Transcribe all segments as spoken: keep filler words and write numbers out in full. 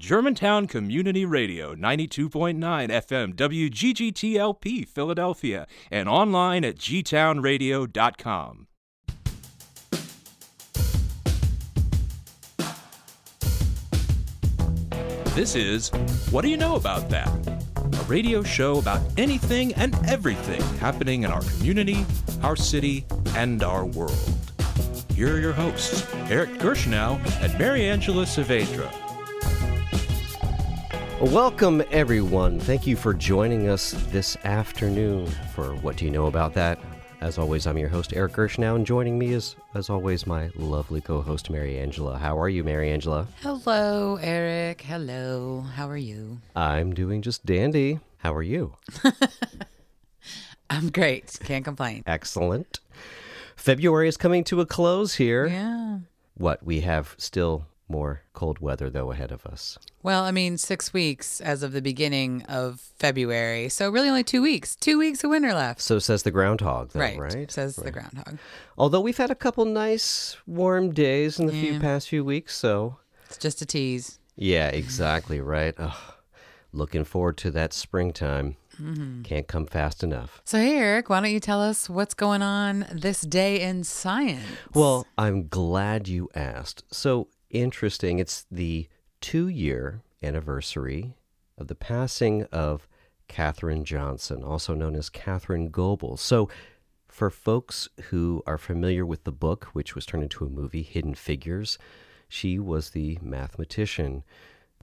Germantown Community Radio, ninety-two point nine F M, W G G T L P, Philadelphia, and online at g town radio dot com. This is What Do You Know About That? A radio show about anything and everything happening in our community, our city, and our world. Here are your hosts, Eric Gershnow and Mary Angela Saavedra. Welcome, everyone. Thank you for joining us this afternoon for What Do You Know About That? As always, I'm your host, Eric Gershnow, and joining me is, as always, my lovely co-host, Mary Angela. How are you, Mary Angela? Hello, Eric. Hello. How are you? I'm doing just dandy. How are you? I'm great. Can't complain. Excellent. February is coming to a close here. Yeah. What, we have still more cold weather, though, ahead of us. Well, I mean, six weeks as of the beginning of February. So really only two weeks. Two weeks of winter left. So says the groundhog, though, right? right? Says right. the groundhog. Although we've had a couple nice warm days in the yeah. few past few weeks, so. It's just a tease. Yeah, exactly, right? Oh, looking forward to that springtime. Mm-hmm. Can't come fast enough. So, hey, Eric, why don't you tell us what's going on this day in science? Well, I'm glad you asked. So interesting. It's the two-year anniversary of the passing of Katherine Johnson, also known as Katherine Goble. So for folks who are familiar with the book, which was turned into a movie, Hidden Figures, she was the mathematician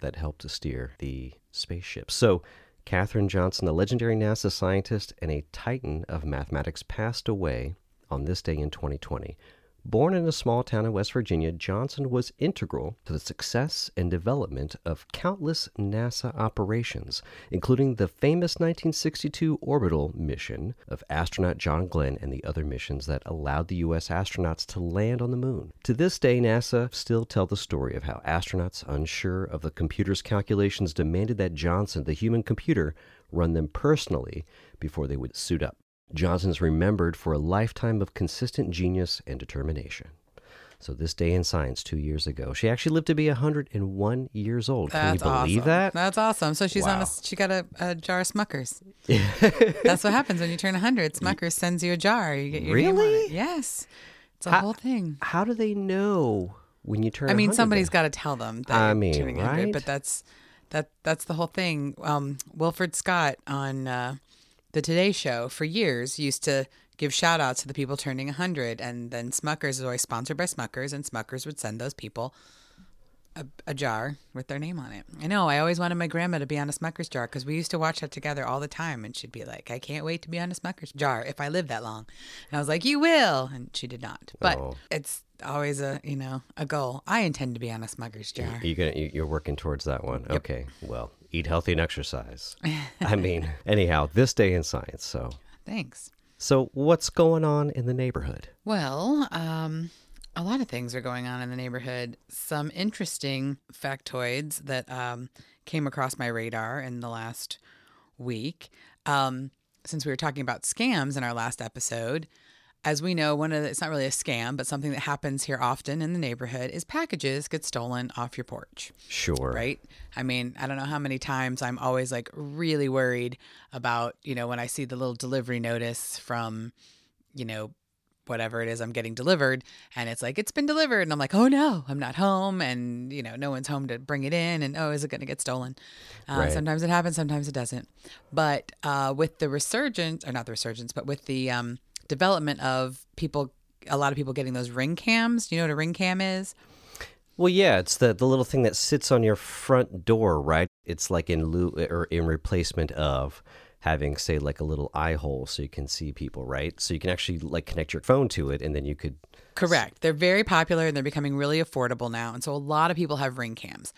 that helped to steer the spaceship. So Katherine Johnson, a legendary NASA scientist and a titan of mathematics, passed away on this day in twenty twenty. Born in a small town in West Virginia, Johnson was integral to the success and development of countless NASA operations, including the famous nineteen sixty-two orbital mission of astronaut John Glenn and the other missions that allowed the U S astronauts to land on the moon. To this day, NASA still tell the story of how astronauts, unsure of the computer's calculations, demanded that Johnson, the human computer, run them personally before they would suit up. Johnson's remembered for a lifetime of consistent genius and determination. So this day in science two years ago, she actually lived to be one hundred one years old. That's Can you believe awesome. that? That's awesome. So she's wow. on a, she got a, a jar of Smuckers. That's what happens when you turn one hundred. Smuckers sends you a jar. You get your really? Name on it. Yes. It's a how, whole thing. How do they know when you turn I mean, one hundred? Somebody's got to tell them that I mean, you're turning right? one hundred, but that's that that's the whole thing. Um, Wilfred Scott on uh, The Today Show for years used to give shout outs to the people turning one hundred, and then Smuckers is always sponsored by Smuckers, and Smuckers would send those people a, a jar with their name on it. I know, I always wanted my grandma to be on a Smuckers jar because we used to watch that together all the time, and she'd be like, I can't wait to be on a Smuckers jar if I live that long. And I was like, you will, and she did not. But oh. it's always a, you know, a goal. I intend to be on a Smuckers jar. You're, gonna, you're working towards that one. Yep. Okay, well. Eat healthy and exercise. I mean, anyhow, this day in science, so. Thanks. So what's going on in the neighborhood? Well, um, a lot of things are going on in the neighborhood. Some interesting factoids that um, came across my radar in the last week. Um, since we were talking about scams in our last episode, as we know, one of the, it's not really a scam, but something that happens here often in the neighborhood is packages get stolen off your porch. Sure. Right? I mean, I don't know how many times I'm always like really worried about, you know, when I see the little delivery notice from, you know, whatever it is I'm getting delivered, and it's like, it's been delivered. And I'm like, oh no, I'm not home. And, you know, no one's home to bring it in. And, oh, is it going to get stolen? Uh, right. Sometimes it happens. Sometimes it doesn't. But uh, with the resurgence, or not the resurgence, but with the, um, development of people, a lot of people getting those ring cams. Do you know what a ring cam is? Well, yeah, it's the, the little thing that sits on your front door, right? It's like in lieu or in replacement of having, say, like a little eye hole so you can see people, right? So you can actually like connect your phone to it, and then you could. Correct. They're very popular, and they're becoming really affordable now. And so a lot of people have ring cams,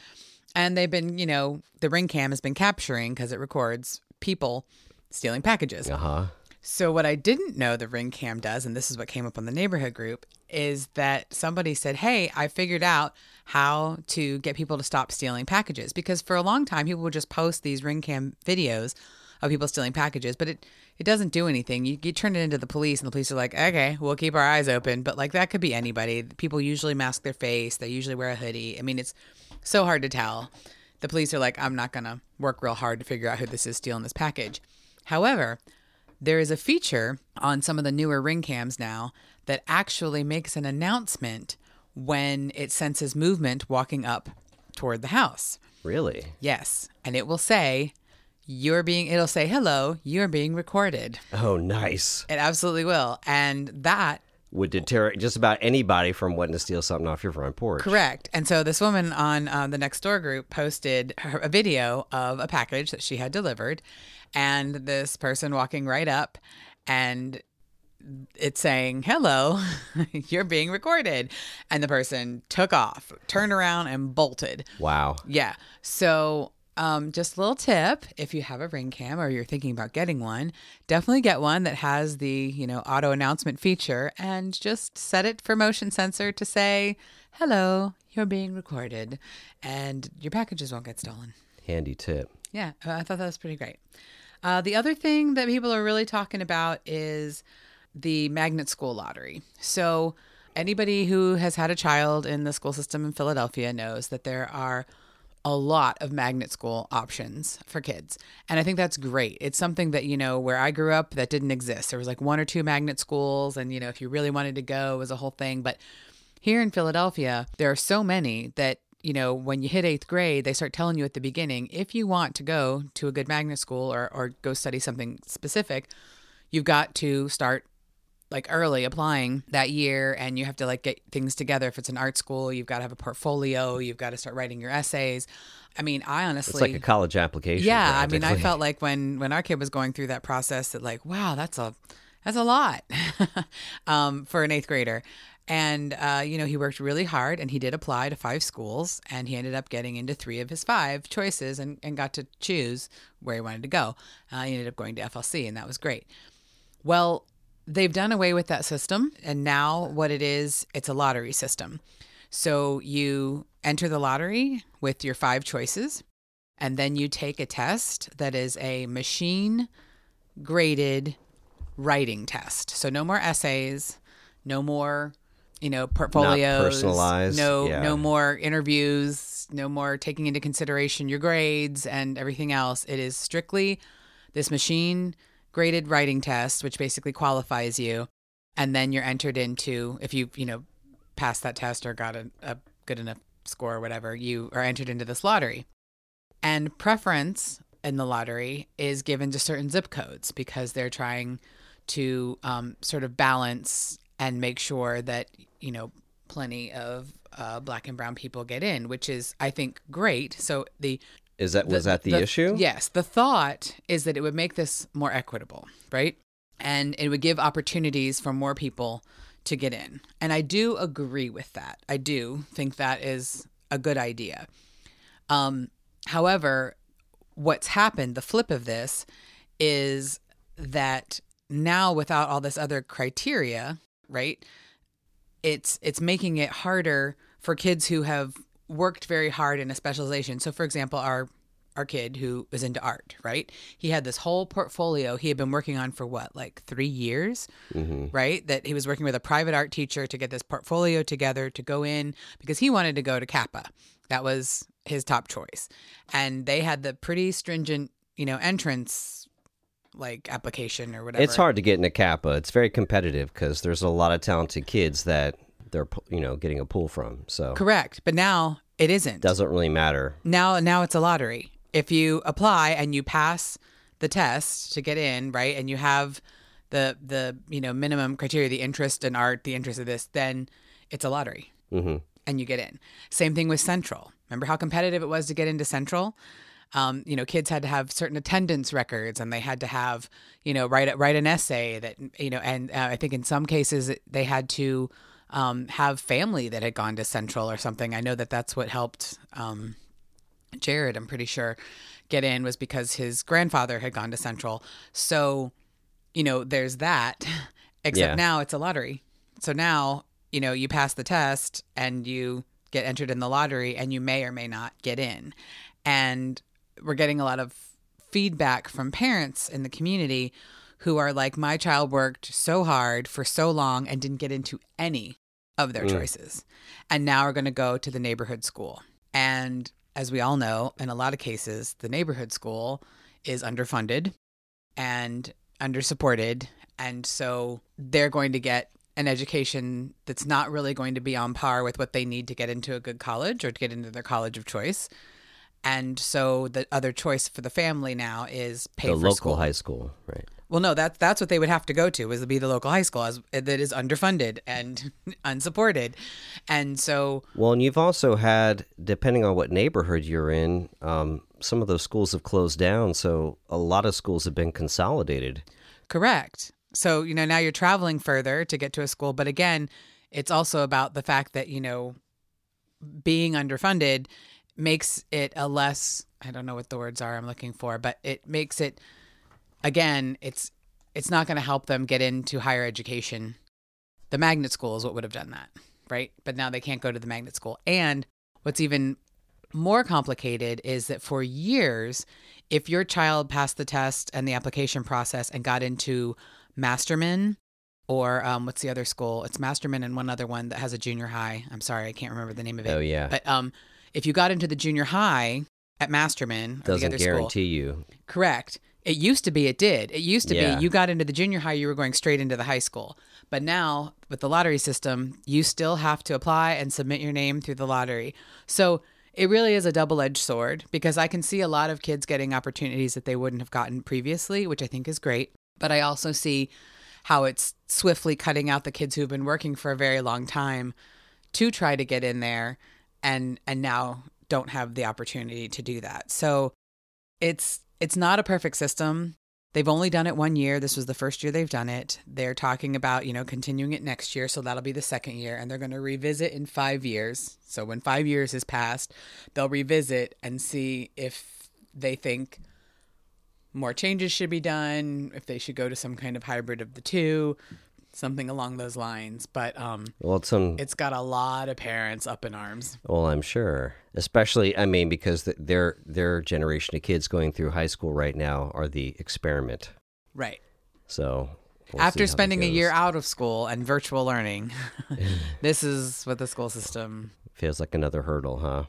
and they've been, you know, the ring cam has been capturing because it records people stealing packages. Uh huh. So what I didn't know the Ring cam does, and this is what came up on the neighborhood group, is that somebody said, hey, I figured out how to get people to stop stealing packages. Because for a long time, people would just post these Ring cam videos of people stealing packages, but it, it doesn't do anything. You, you turn it into the police, and the police are like, okay, we'll keep our eyes open. But like that could be anybody. People usually mask their face. They usually wear a hoodie. I mean, it's so hard to tell The police are like, I'm not going to work real hard to figure out who this is stealing this package. However, there is a feature on some of the newer Ring cams now that actually makes an announcement when it senses movement walking up toward the house. Really? Yes. And it will say, you're being, it'll say, hello, you're being recorded. Oh, nice. It absolutely will. And that would deter just about anybody from wanting to steal something off your front porch. Correct. And so this woman on uh, the Nextdoor group posted her, a video of a package that she had delivered, and this person walking right up, and it's saying, hello, you're being recorded. And the person took off, turned around, and bolted. Wow. Yeah. So um, just a little tip, if you have a Ring cam or you're thinking about getting one, definitely get one that has the, you know, auto announcement feature, and just set it for motion sensor to say, hello, you're being recorded, and your packages won't get stolen. Handy tip. Yeah. I thought that was pretty great. Uh, the other thing that people are really talking about is the magnet school lottery. So anybody who has had a child in the school system in Philadelphia knows that there are a lot of magnet school options for kids. And I think that's great. It's something that, you know, where I grew up, that didn't exist. There was like one or two magnet schools, and, you know, if you really wanted to go, it was a whole thing. But here in Philadelphia, there are so many that, you know, when you hit eighth grade, they start telling you at the beginning, if you want to go to a good magnet school or, or go study something specific, you've got to start like early applying that year, and you have to like get things together. If it's an art school, you've got to have a portfolio. You've got to start writing your essays. I mean, I honestly... It's like a college application. Yeah. I mean, I felt like when, when our kid was going through that process that like, wow, that's a, that's a lot um, for an eighth grader. And, uh, you know, he worked really hard, and he did apply to five schools, and he ended up getting into three of his five choices, and, and got to choose where he wanted to go. Uh, he ended up going to F L C, and that was great. Well, they've done away with that system, and now what it is, it's a lottery system. So you enter the lottery with your five choices, and then you take a test that is a machine-graded writing test. So no more essays, no more, you know, portfolios. Not personalized. No, yeah. No more interviews, no more taking into consideration your grades and everything else. It is strictly this machine graded writing test, which basically qualifies you, and then you're entered into, if you, you know, passed that test or got a, a good enough score or whatever, you are entered into this lottery. And preference in the lottery is given to certain zip codes, because they're trying to um, sort of balance and make sure that, you know, plenty of uh, black and brown people get in, which is, I think, great. So the Is that was the, that the, the issue? Yes. The thought is that it would make this more equitable, right? And it would give opportunities for more people to get in. And I do agree with that. I do think that is a good idea. Um, however, what's happened, the flip of this, is that now without all this other criteria, right, it's it's making it harder for kids who have worked very hard in a specialization. So for example, our our kid who was into art, right? He had this whole portfolio he had been working on for what, like three years, mm-hmm. right? That he was working with a private art teacher to get this portfolio together to go in, because he wanted to go to Kappa. That was his top choice. And they had the pretty stringent, you know, entrance like application or whatever. It's hard to get into Kappa. It's very competitive because there's a lot of talented kids that they're, you know, getting a pull from. So correct. But now it isn't. Doesn't really matter. Now, now it's a lottery. If you apply and you pass the test to get in, right, and you have the, the, you know, minimum criteria, the interest in art, the interest of this, then it's a lottery mm-hmm. and you get in. Same thing with Central. Remember how competitive it was to get into Central? Um, you know, kids had to have certain attendance records, and they had to have, you know, write, write an essay that, you know, and uh, I think in some cases they had to, Um, have family that had gone to Central or something. I know that that's what helped um, Jared, I'm pretty sure, get in, was because his grandfather had gone to Central. So, you know, there's that, except yeah. now it's a lottery. So now, you know, you pass the test and you get entered in the lottery, and you may or may not get in. And we're getting a lot of feedback from parents in the community who are like, my child worked so hard for so long and didn't get into any of their mm. choices, and now are going to go to the neighborhood school. And as we all know, in a lot of cases, the neighborhood school is underfunded and undersupported. And so they're going to get an education that's not really going to be on par with what they need to get into a good college or to get into their college of choice. And so the other choice for the family now is pay the for local school. High school, right? Well, no, that, that's what they would have to go to, was to be the local high school as, that is underfunded and unsupported. And so... Well, and you've also had, depending on what neighborhood you're in, um, some of those schools have closed down, so a lot of schools have been consolidated. Correct. So, you know, now you're traveling further to get to a school. But again, it's also about the fact that, you know, being underfunded makes it a less, I don't know what the words are I'm looking for, but it makes it, again, it's it's not going to help them get into higher education. The magnet school is what would have done that, right? But now they can't go to the magnet school. And what's even more complicated is that for years, if your child passed the test and the application process and got into Masterman or um, what's the other school? It's Masterman and one other one that has a junior high. I'm sorry, I can't remember the name of it. Oh, yeah. But um, if you got into the junior high at Masterman, or the other school, doesn't guarantee you. Correct. It used to be it did. It used to yeah. be you got into the junior high, you were going straight into the high school. But now with the lottery system, you still have to apply and submit your name through the lottery. So it really is a double-edged sword, because I can see a lot of kids getting opportunities that they wouldn't have gotten previously, which I think is great. But I also see how it's swiftly cutting out the kids who've been working for a very long time to try to get in there and and now don't have the opportunity to do that. So it's it's not a perfect system. They've only done it one year. This was the first year they've done it. They're talking about, you know, continuing it next year. So that'll be the second year. And they're going to revisit in five years. So when five years has passed, they'll revisit and see if they think more changes should be done, if they should go to some kind of hybrid of the two, something along those lines. But um, well, it's, un- it's got a lot of parents up in arms. Well, I'm sure. Especially, I mean, because the, their their generation of kids going through high school right now are the experiment. Right. So we'll after spending a year out of school and virtual learning, this is what the school system... Feels like another hurdle, huh?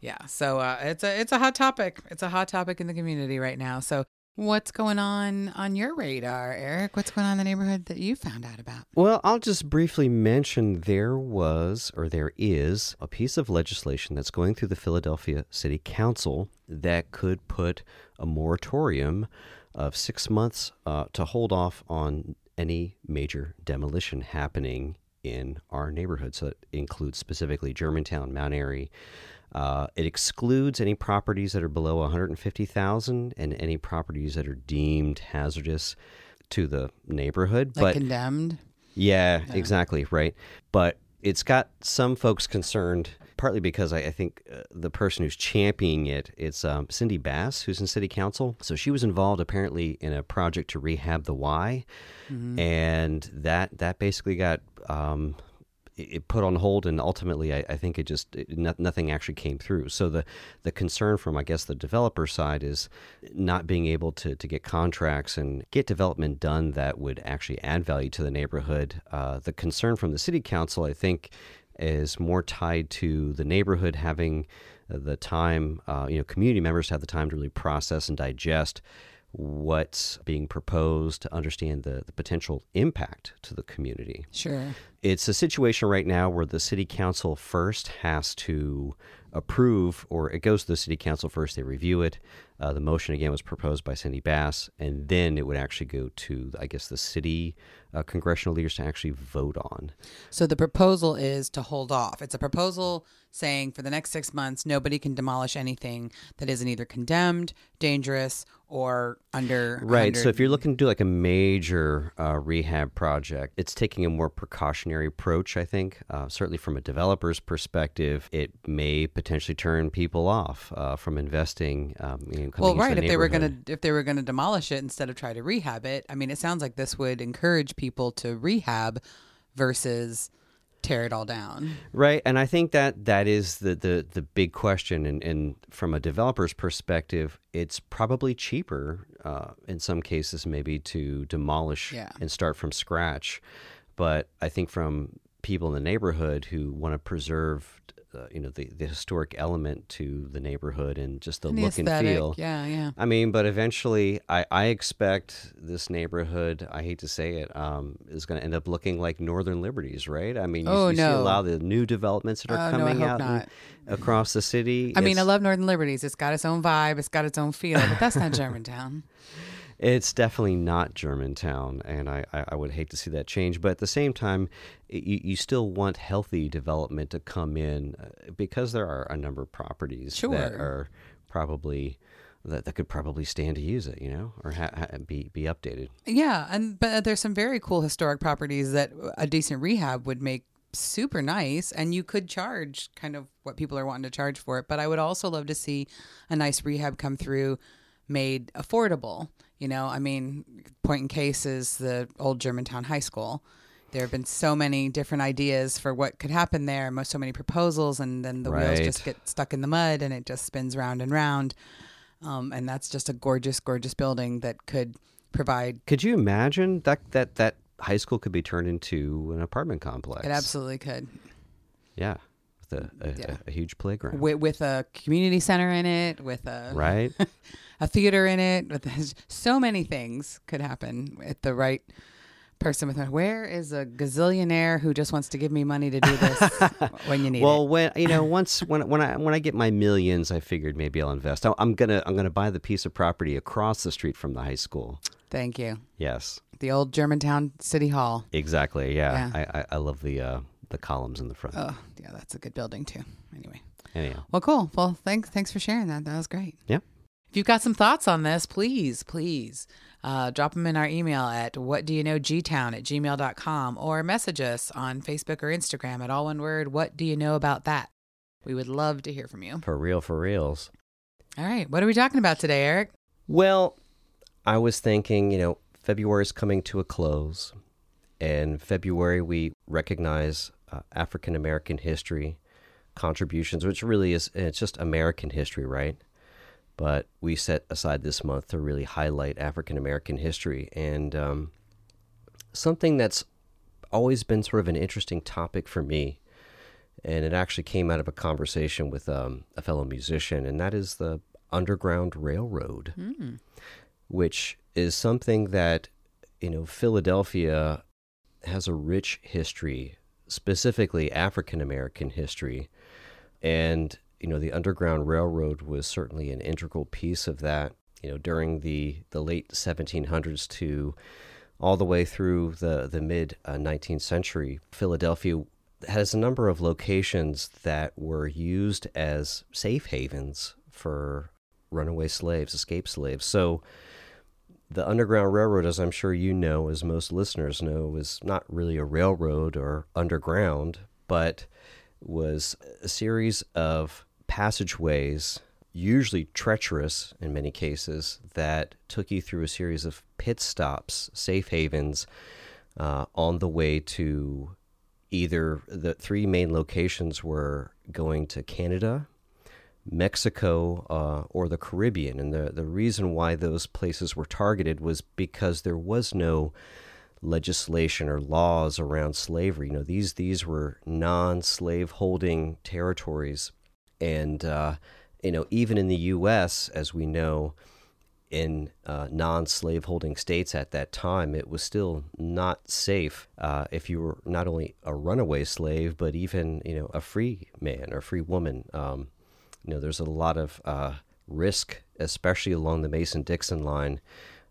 Yeah. So uh, it's a it's a hot topic. It's a hot topic in the community right now. So what's going on on your radar, Eric? What's going on in the neighborhood that you found out about? Well, I'll just briefly mention there was, or there is, a piece of legislation that's going through the Philadelphia City Council that could put a moratorium of six months uh, to hold off on any major demolition happening in our neighborhood. So it includes specifically Germantown, Mount Airy. Uh, it excludes any properties that are below one hundred fifty thousand dollars and any properties that are deemed hazardous to the neighborhood. Like but, condemned? Yeah, yeah, exactly, right. But it's got some folks concerned, partly because I, I think uh, the person who's championing it, it's um, Cindy Bass, who's in city council. So she was involved apparently in a project to rehab the Y, mm-hmm. and that, that basically got... Um, it put on hold, and ultimately I, I think it just it, no, nothing actually came through. So the, the concern from, I guess, the developer side is not being able to, to get contracts and get development done that would actually add value to the neighborhood. Uh, the concern from the city council, I think, is more tied to the neighborhood having the time, uh, you know, community members have the time to really process and digest what's being proposed, to understand the, the potential impact to the community. Sure. It's a situation right now where the city council first has to approve, or it goes to the city council first, they review it. Uh, the motion, again, was proposed by Cindy Bass, and then it would actually go to, I guess, the city uh, congressional leaders to actually vote on. So the proposal is to hold off. It's a proposal saying for the next six months, nobody can demolish anything that isn't either condemned, dangerous, or under... Right, under... so if you're looking to do like a major uh, rehab project, it's taking a more precautionary approach, I think. Uh, certainly from a developer's perspective, it may potentially turn people off uh, from investing... Um, you know, Well, right. The if they were gonna if they were gonna demolish it instead of try to rehab it, I mean, it sounds like this would encourage people to rehab versus tear it all down. Right, and I think that that is the the, the big question. And, and from a developer's perspective, it's probably cheaper uh, in some cases maybe to demolish yeah. and start from scratch. But I think from people in the neighborhood who want to preserve uh, you know, the, the historic element to the neighborhood and just the, and the look aesthetic, and feel. Yeah, yeah. I mean, but eventually I, I expect this neighborhood, I hate to say it, um, is going to end up looking like Northern Liberties, right? I mean, you, oh, you no. see a lot of the new developments that are uh, coming no, out and, across the city. I it's, mean, I love Northern Liberties. It's got its own vibe. It's got its own feel, but that's not Germantown. It's definitely not Germantown, and I, I would hate to see that change. But at the same time, you, you still want healthy development to come in because there are a number of properties sure. that are probably that, that could probably stand to use it, you know, or ha- ha- be be updated. Yeah, and but there's some very cool historic properties that a decent rehab would make super nice, and you could charge kind of what people are wanting to charge for it. But I would also love to see a nice rehab come through, made affordable. You know, I mean, point in case is the old Germantown High School. There have been so many different ideas for what could happen there, so many proposals, and then the right. wheels just get stuck in the mud and it just spins round and round. Um, and that's just a gorgeous, gorgeous building that could provide. Could you imagine that that, that high school could be turned into an apartment complex? It absolutely could. Yeah. A, a, yeah. a, a huge playground with, with a community center in it, with a right, a theater in it. With so many things could happen at the right person. With where is a gazillionaire who just wants to give me money to do this when you need well, it? Well, when you know, once when when I when I get my millions, I figured maybe I'll invest. I, I'm gonna I'm gonna buy the piece of property across the street from the high school. Thank you. Yes, the old Germantown City Hall. Exactly. Yeah, yeah. I, I I love the. Uh, The columns in the front. Oh, yeah, that's a good building too. Anyway. Anyhow. Well, cool. Well, thanks thanks for sharing that. That was great. Yeah. If you've got some thoughts on this, please, please uh, drop them in our email at whatdoyouknowgtown at gmail dot com or message us on Facebook or Instagram at all one word, what do you know about that? We would love to hear from you. For real, for reals. All right. What are we talking about today, Eric? Well, I was thinking, you know, February is coming to a close. In February, we recognize Uh, African American history contributions, which really is, and it's just American history, right? But we set aside this month to really highlight African American history. And um, something that's always been sort of an interesting topic for me, and it actually came out of a conversation with um, a fellow musician, and that is the Underground Railroad, mm. which is something that, you know, Philadelphia has a rich history, specifically African American history. And, you know, the Underground Railroad was certainly an integral piece of that, you know, during the, the late seventeen hundreds to all the way through the, the mid uh, nineteenth century. Philadelphia has a number of locations that were used as safe havens for runaway slaves, escaped slaves. So the Underground Railroad, as I'm sure you know, as most listeners know, is not really a railroad or underground, but was a series of passageways, usually treacherous in many cases, that took you through a series of pit stops, safe havens, uh, on the way to either the three main locations were going to Canada, Mexico, uh, or the Caribbean. And the, the reason why those places were targeted was because there was no legislation or laws around slavery. You know, these these were non-slaveholding territories. And, uh, you know, even in the U S, as we know, in uh, non-slaveholding states at that time, it was still not safe uh, if you were not only a runaway slave, but even, you know, a free man or free woman. Um You know, there's a lot of uh, risk, especially along the Mason-Dixon line,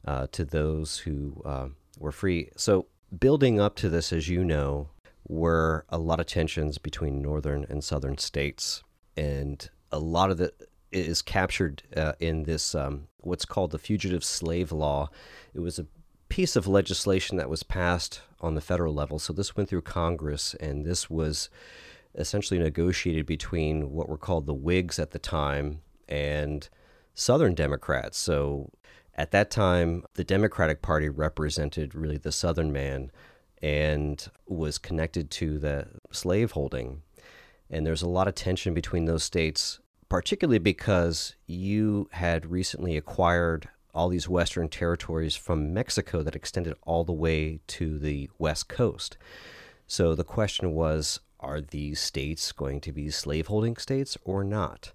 uh, to those who uh, were free. So building up to this, as you know, were a lot of tensions between northern and southern states. And a lot of that is captured uh, in this, um, what's called the Fugitive Slave Law. It was a piece of legislation that was passed on the federal level. So this went through Congress, and this was essentially negotiated between what were called the Whigs at the time and Southern Democrats. So at that time, the Democratic Party represented really the Southern man and was connected to the slaveholding. And there's a lot of tension between those states, particularly because you had recently acquired all these Western territories from Mexico that extended all the way to the West Coast. So the question was, are these states going to be slaveholding states or not?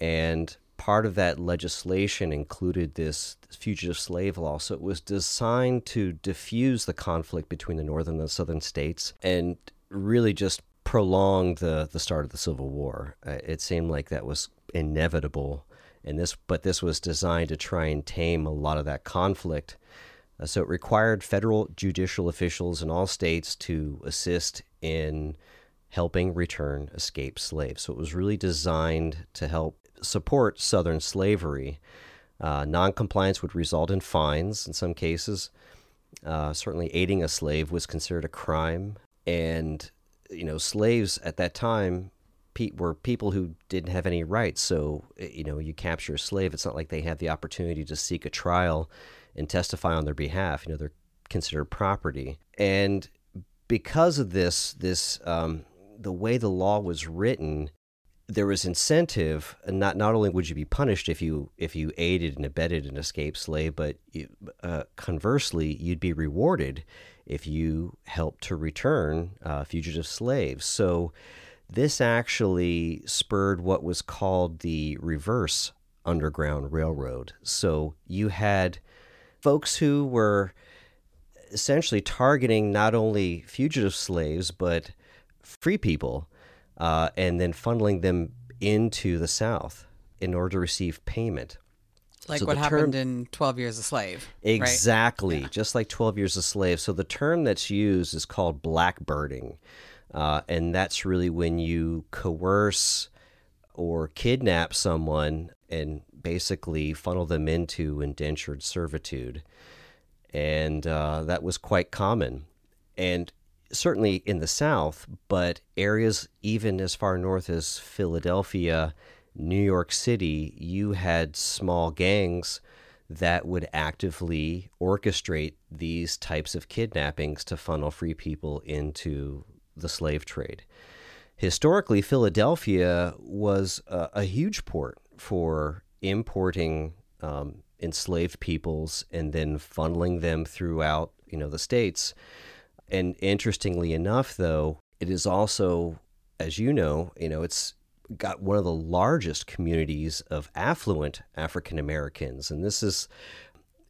And part of that legislation included this Fugitive Slave Law, so it was designed to diffuse the conflict between the northern and southern states and really just prolong the, the start of the Civil War. Uh, it seemed like that was inevitable, and this but this was designed to try and tame a lot of that conflict. Uh, so it required federal judicial officials in all states to assist in helping return escaped slaves. So it was really designed to help support Southern slavery. Uh, noncompliance would result in fines in some cases. Uh, certainly aiding a slave was considered a crime. And, you know, slaves at that time pe- were people who didn't have any rights. So, you know, you capture a slave, it's not like they had the opportunity to seek a trial and testify on their behalf. You know, they're considered property. And because of this, this um, the way the law was written, there was incentive, and not, not only would you be punished if you if you aided and abetted an escaped slave, but you, uh, conversely, you'd be rewarded if you helped to return uh, fugitive slaves. So this actually spurred what was called the Reverse Underground Railroad. So you had folks who were essentially targeting not only fugitive slaves, but free people, Uh, and then funneling them into the South in order to receive payment. Like so what happened term... in twelve years a slave. Exactly, right? Yeah. Just like twelve years a slave. So the term that's used is called blackbirding, uh, and that's really when you coerce or kidnap someone and basically funnel them into indentured servitude. And uh, that was quite common. And certainly in the South, but areas even as far north as Philadelphia, New York City, you had small gangs that would actively orchestrate these types of kidnappings to funnel free people into the slave trade. Historically, Philadelphia was a, a huge port for importing um, enslaved peoples and then funneling them throughout, you know, the states. And interestingly enough, though, it is also, as you know, you know, it's got one of the largest communities of affluent African Americans, and this is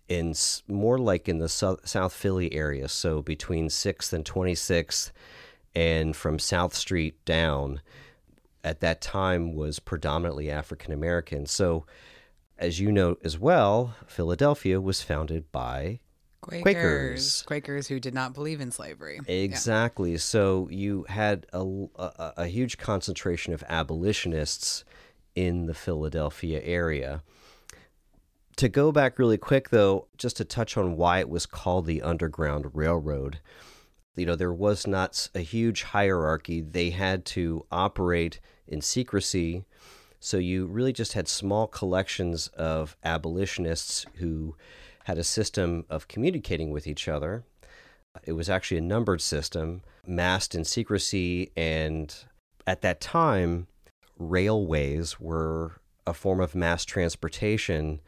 in more like in the South, South Philly area, so between sixth and twenty-sixth, and from South Street down, at that time was predominantly African American. So, as you know as well, Philadelphia was founded by Quakers. Quakers who did not believe in slavery. Exactly. Yeah. So you had a, a, a huge concentration of abolitionists in the Philadelphia area. To go back really quick, though, just to touch on why it was called the Underground Railroad, you know, there was not a huge hierarchy. They had to operate in secrecy. So you really just had small collections of abolitionists who had a system of communicating with each other. It was actually a numbered system, masked in secrecy, and at that time, railways were a form of mass transportation.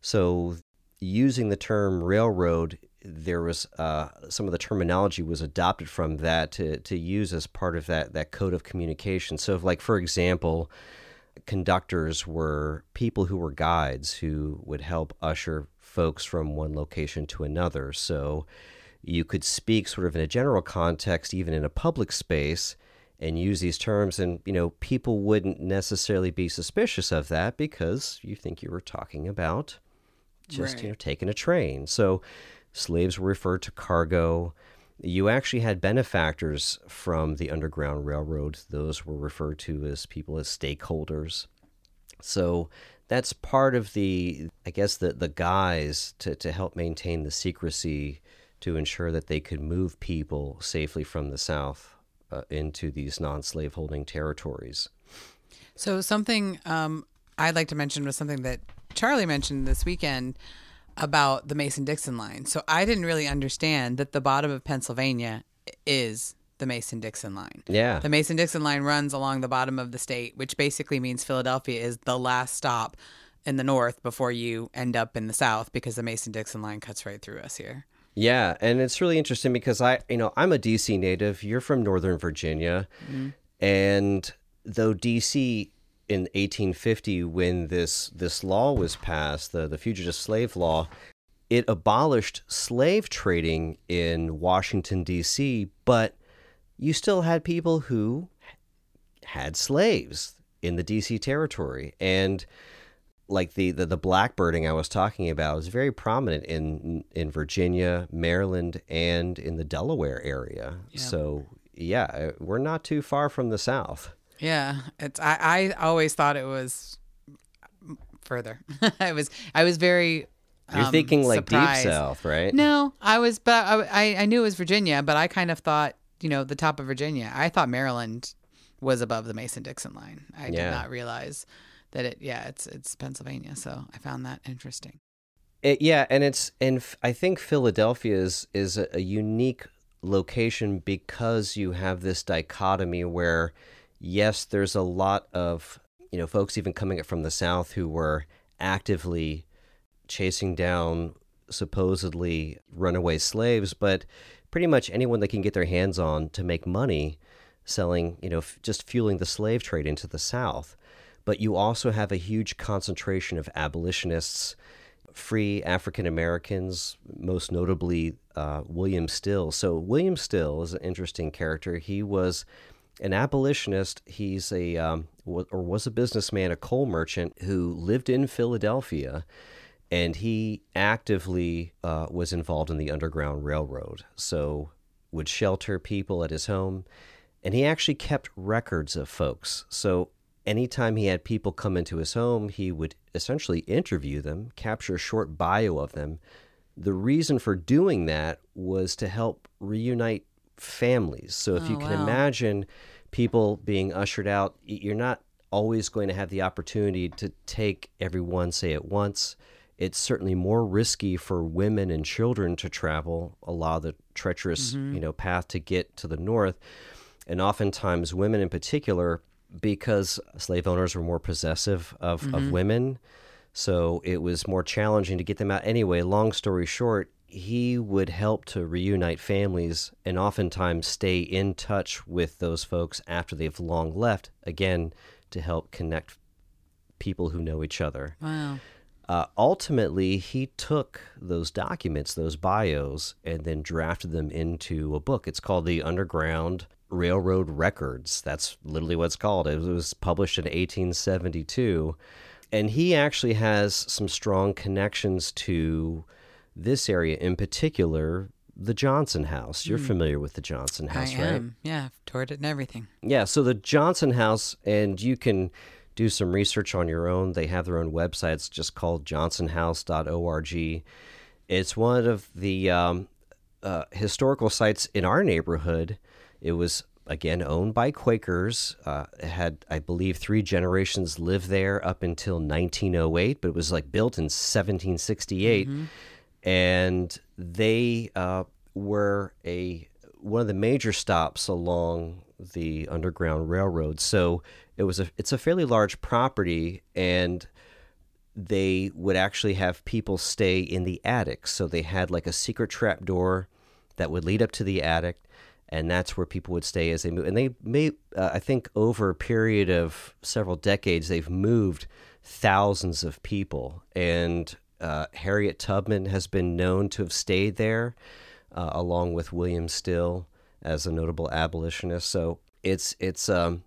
So using the term railroad, there was uh, some of the terminology was adopted from that to, to use as part of that, that code of communication. So if, like, for example, conductors were people who were guides who would help usher folks from one location to another. So you could speak sort of in a general context, even in a public space, and use these terms. And, you know, people wouldn't necessarily be suspicious of that because you think you were talking about just, right, you know, taking a train. So slaves were referred to cargo. You actually had benefactors from the Underground Railroad. Those were referred to as people as stakeholders. So that's part of the, I guess, the, the guise to, to help maintain the secrecy to ensure that they could move people safely from the South uh, into these non-slaveholding territories. So something um, I'd like to mention was something that Charlie mentioned this weekend about the Mason-Dixon line. So I didn't really understand that the bottom of Pennsylvania is the Mason-Dixon line. Yeah. The Mason-Dixon line runs along the bottom of the state, which basically means Philadelphia is the last stop in the north before you end up in the south because the Mason-Dixon line cuts right through us here. Yeah, and it's really interesting because I, you know, I'm a D C native. You're from Northern Virginia, mm-hmm. and though D C in eighteen fifty, when this this law was passed, the the Fugitive Slave Law, it abolished slave trading in Washington D C, but you still had people who had slaves in the D C territory, and like the, the, the blackbirding I was talking about is very prominent in in Virginia, Maryland, and in the Delaware area. Yeah. So, yeah, we're not too far from the South. Yeah, it's I, I always thought it was further. I was I was very um, You're thinking like surprised. Deep South, right? No, I was, but I I knew it was Virginia, but I kind of thought, you know, the top of Virginia. I thought Maryland was above the Mason-Dixon line. I yeah. did not realize that it, yeah, it's it's Pennsylvania. So I found that interesting. It, yeah, and it's and I think Philadelphia is is a, a unique location because you have this dichotomy where, yes, there's a lot of, you know, folks even coming up from the South who were actively chasing down supposedly runaway slaves, but pretty much anyone they can get their hands on to make money selling, you know, f- just fueling the slave trade into the South. But you also have a huge concentration of abolitionists, free African Americans, most notably uh, William Still. So William Still is an interesting character. He was an abolitionist. He's a um, w- or was a businessman, a coal merchant who lived in Philadelphia, and he actively uh, was involved in the Underground Railroad. So would shelter people at his home, and he actually kept records of folks. So anytime he had people come into his home, he would essentially interview them, capture a short bio of them. The reason for doing that was to help reunite families. So if oh, you can wow. imagine people being ushered out, you're not always going to have the opportunity to take everyone, say, at once. It's certainly more risky for women and children to travel a lot of the treacherous mm-hmm. you know, path to get to the north. And oftentimes women in particular, because slave owners were more possessive of, mm-hmm. of women, so it was more challenging to get them out. Anyway, long story short, he would help to reunite families and oftentimes stay in touch with those folks after they've long left, again, to help connect people who know each other. Wow. Uh, ultimately, he took those documents, those bios, and then drafted them into a book. It's called The Underground Railroad Records. That's literally what it's called. It was published in eighteen seventy-two, and he actually has some strong connections to this area, in particular the Johnson House. You're mm. familiar with the Johnson House, I right? Am. Yeah, I've toured it and everything. Yeah, so the Johnson House, and you can do some research on your own. They have their own websites just called johnson house dot org. It's one of the um, uh, historical sites in our neighborhood. It was, again, owned by Quakers. Uh, it had, I believe, three generations live there up until nineteen oh eight, but it was like built in seventeen sixty-eight. Mm-hmm. And they uh, were a one of the major stops along the Underground Railroad. So it was a it's a fairly large property, and they would actually have people stay in the attic. So they had like a secret trap door that would lead up to the attic. And that's where people would stay as they move. And they may, uh, I think over a period of several decades, they've moved thousands of people. And uh, Harriet Tubman has been known to have stayed there, uh, along with William Still as a notable abolitionist. So it's it's um,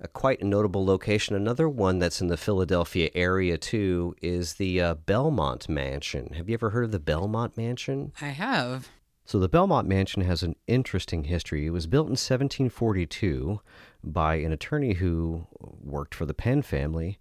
a quite a notable location. Another one that's in the Philadelphia area, too, is the uh, Belmont Mansion. Have you ever heard of the Belmont Mansion? I have. So the Belmont Mansion has an interesting history. It was built in seventeen forty-two by an attorney who worked for the Penn family,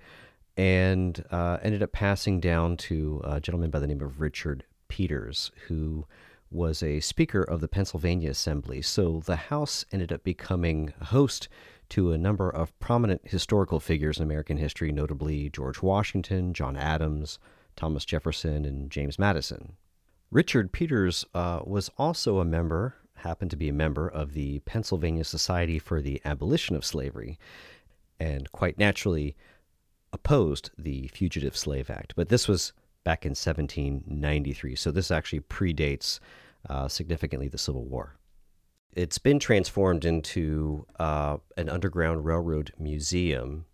and uh, ended up passing down to a gentleman by the name of Richard Peters, who was a speaker of the Pennsylvania Assembly. So the house ended up becoming host to a number of prominent historical figures in American history, notably George Washington, John Adams, Thomas Jefferson, and James Madison. Richard Peters uh, was also a member, happened to be a member of the Pennsylvania Society for the Abolition of Slavery, and quite naturally opposed the Fugitive Slave Act. But this was back in seventeen ninety-three. So this actually predates uh, significantly the Civil War. It's been transformed into uh, an Underground Railroad museum.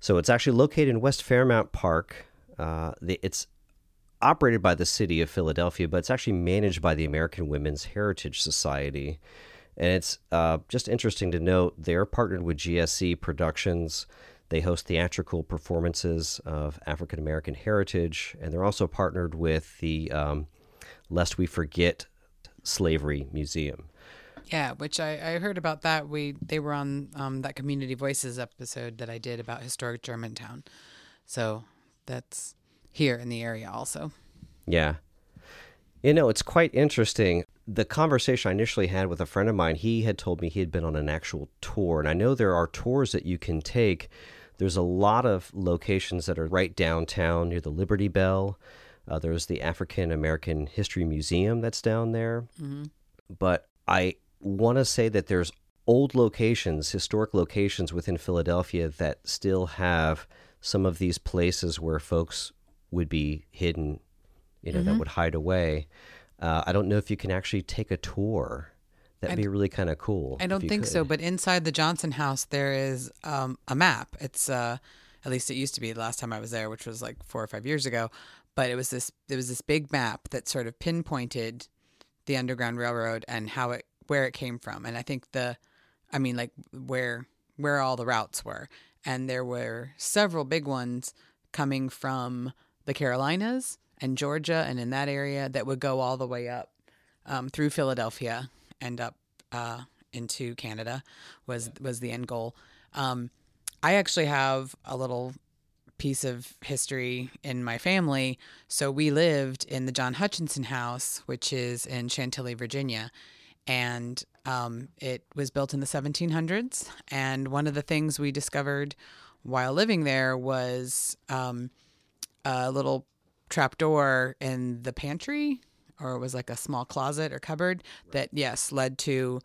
So it's actually located in West Fairmount Park. Uh, the, it's operated by the city of Philadelphia, but it's actually managed by the American Women's Heritage Society. And it's uh, just interesting to note, they're partnered with G S C Productions. They host theatrical performances of African American heritage. And they're also partnered with the um, Lest We Forget Slavery Museum. Yeah, which I, I heard about that. We they were on um, that Community Voices episode that I did about historic Germantown. So that's here in the area also. Yeah. You know, it's quite interesting. The conversation I initially had with a friend of mine, he had told me he had been on an actual tour. And I know there are tours that you can take. There's a lot of locations that are right downtown near the Liberty Bell. Uh, there's the African American History Museum that's down there. Mm-hmm. But I want to say that there's old locations, historic locations within Philadelphia that still have some of these places where folks would be hidden, you know, mm-hmm. that would hide away. Uh, I don't know if you can actually take a tour. That'd I, be really kind of cool. I don't think could. so. But inside the Johnson House, there is um, a map. It's uh, at least it used to be the last time I was there, which was like four or five years ago. But it was this, there was this big map that sort of pinpointed the Underground Railroad and how it, where it came from. And I think the, I mean, like where, where all the routes were. And there were several big ones coming from the Carolinas and Georgia and in that area that would go all the way up um, through Philadelphia and up uh, into Canada was, was the end goal. Um, I actually have a little piece of history in my family. So we lived in the John Hutchinson House, which is in Chantilly, Virginia. And um, it was built in the seventeen hundreds. And one of the things we discovered while living there was um, a little trapdoor in the pantry, or it was like a small closet or cupboard that, yes, led to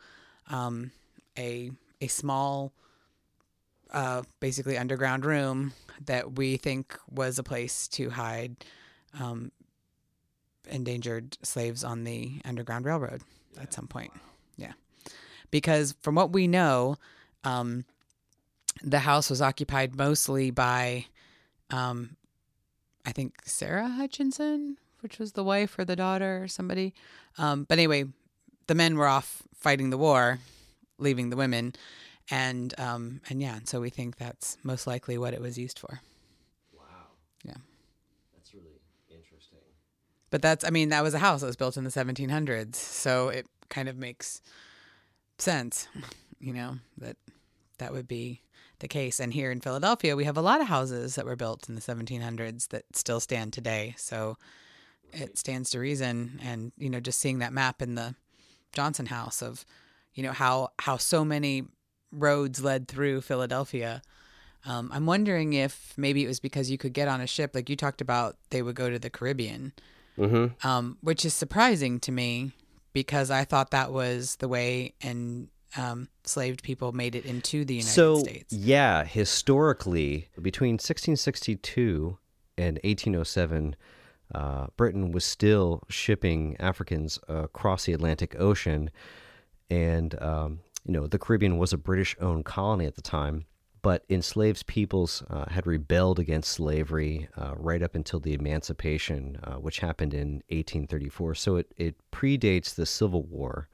um, a a small, uh, basically underground room that we think was a place to hide um, endangered slaves on the Underground Railroad yeah. at some point. Wow. Yeah. Because from what we know, um, the house was occupied mostly by, um, I think, Sarah Hutchinson, which was the wife or the daughter or somebody. Um, but anyway, the men were off fighting the war, leaving the women. And, um, and yeah, so we think that's most likely what it was used for. Wow. Yeah. That's really interesting. But that's, I mean, that was a house that was built in the seventeen hundreds. So it kind of makes sense, you know, that that would be the case. And here in Philadelphia, we have a lot of houses that were built in the seventeen hundreds that still stand today. So right. It stands to reason. And, you know, just seeing that map in the Johnson House of, you know, how, how so many roads led through Philadelphia. Um, I'm wondering if maybe it was because you could get on a ship, like you talked about, they would go to the Caribbean, mm-hmm. um, which is surprising to me because I thought that was the way and um, enslaved people made it into the United so, States. Yeah, historically, between sixteen sixty-two and eighteen oh seven, uh, Britain was still shipping Africans uh, across the Atlantic Ocean, and um, you know, the Caribbean was a British-owned colony at the time, but enslaved peoples uh, had rebelled against slavery uh, right up until the emancipation, uh, which happened in eighteen thirty-four. So it, it predates the Civil War.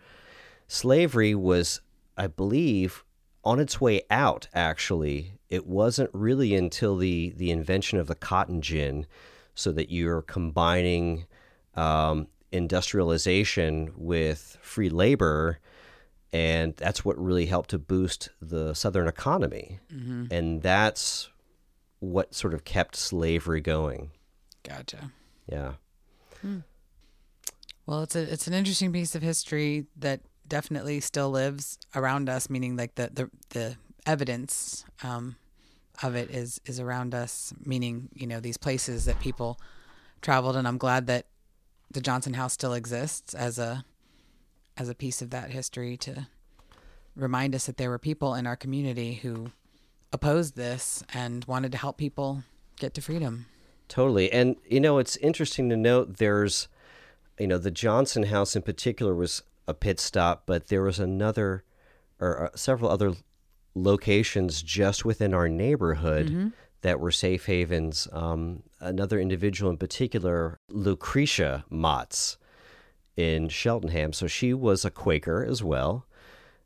Slavery was, I believe, on its way out, actually. It wasn't really until the, the invention of the cotton gin, so that you're combining um, industrialization with free labor. And that's what really helped to boost the Southern economy. Mm-hmm. And that's what sort of kept slavery going. Gotcha. Yeah. Hmm. Well, it's a, it's an interesting piece of history that definitely still lives around us, meaning like the, the, the evidence um, of it is, is around us, meaning, you know, these places that people traveled. And I'm glad that the Johnson House still exists as a as a piece of that history to remind us that there were people in our community who opposed this and wanted to help people get to freedom. Totally. And, you know, it's interesting to note there's, you know, the Johnson House in particular was a pit stop, but there was another or uh, several other locations just within our neighborhood mm-hmm. that were safe havens. Um, another individual in particular, Lucretia Motts in Cheltenham. So she was a Quaker as well,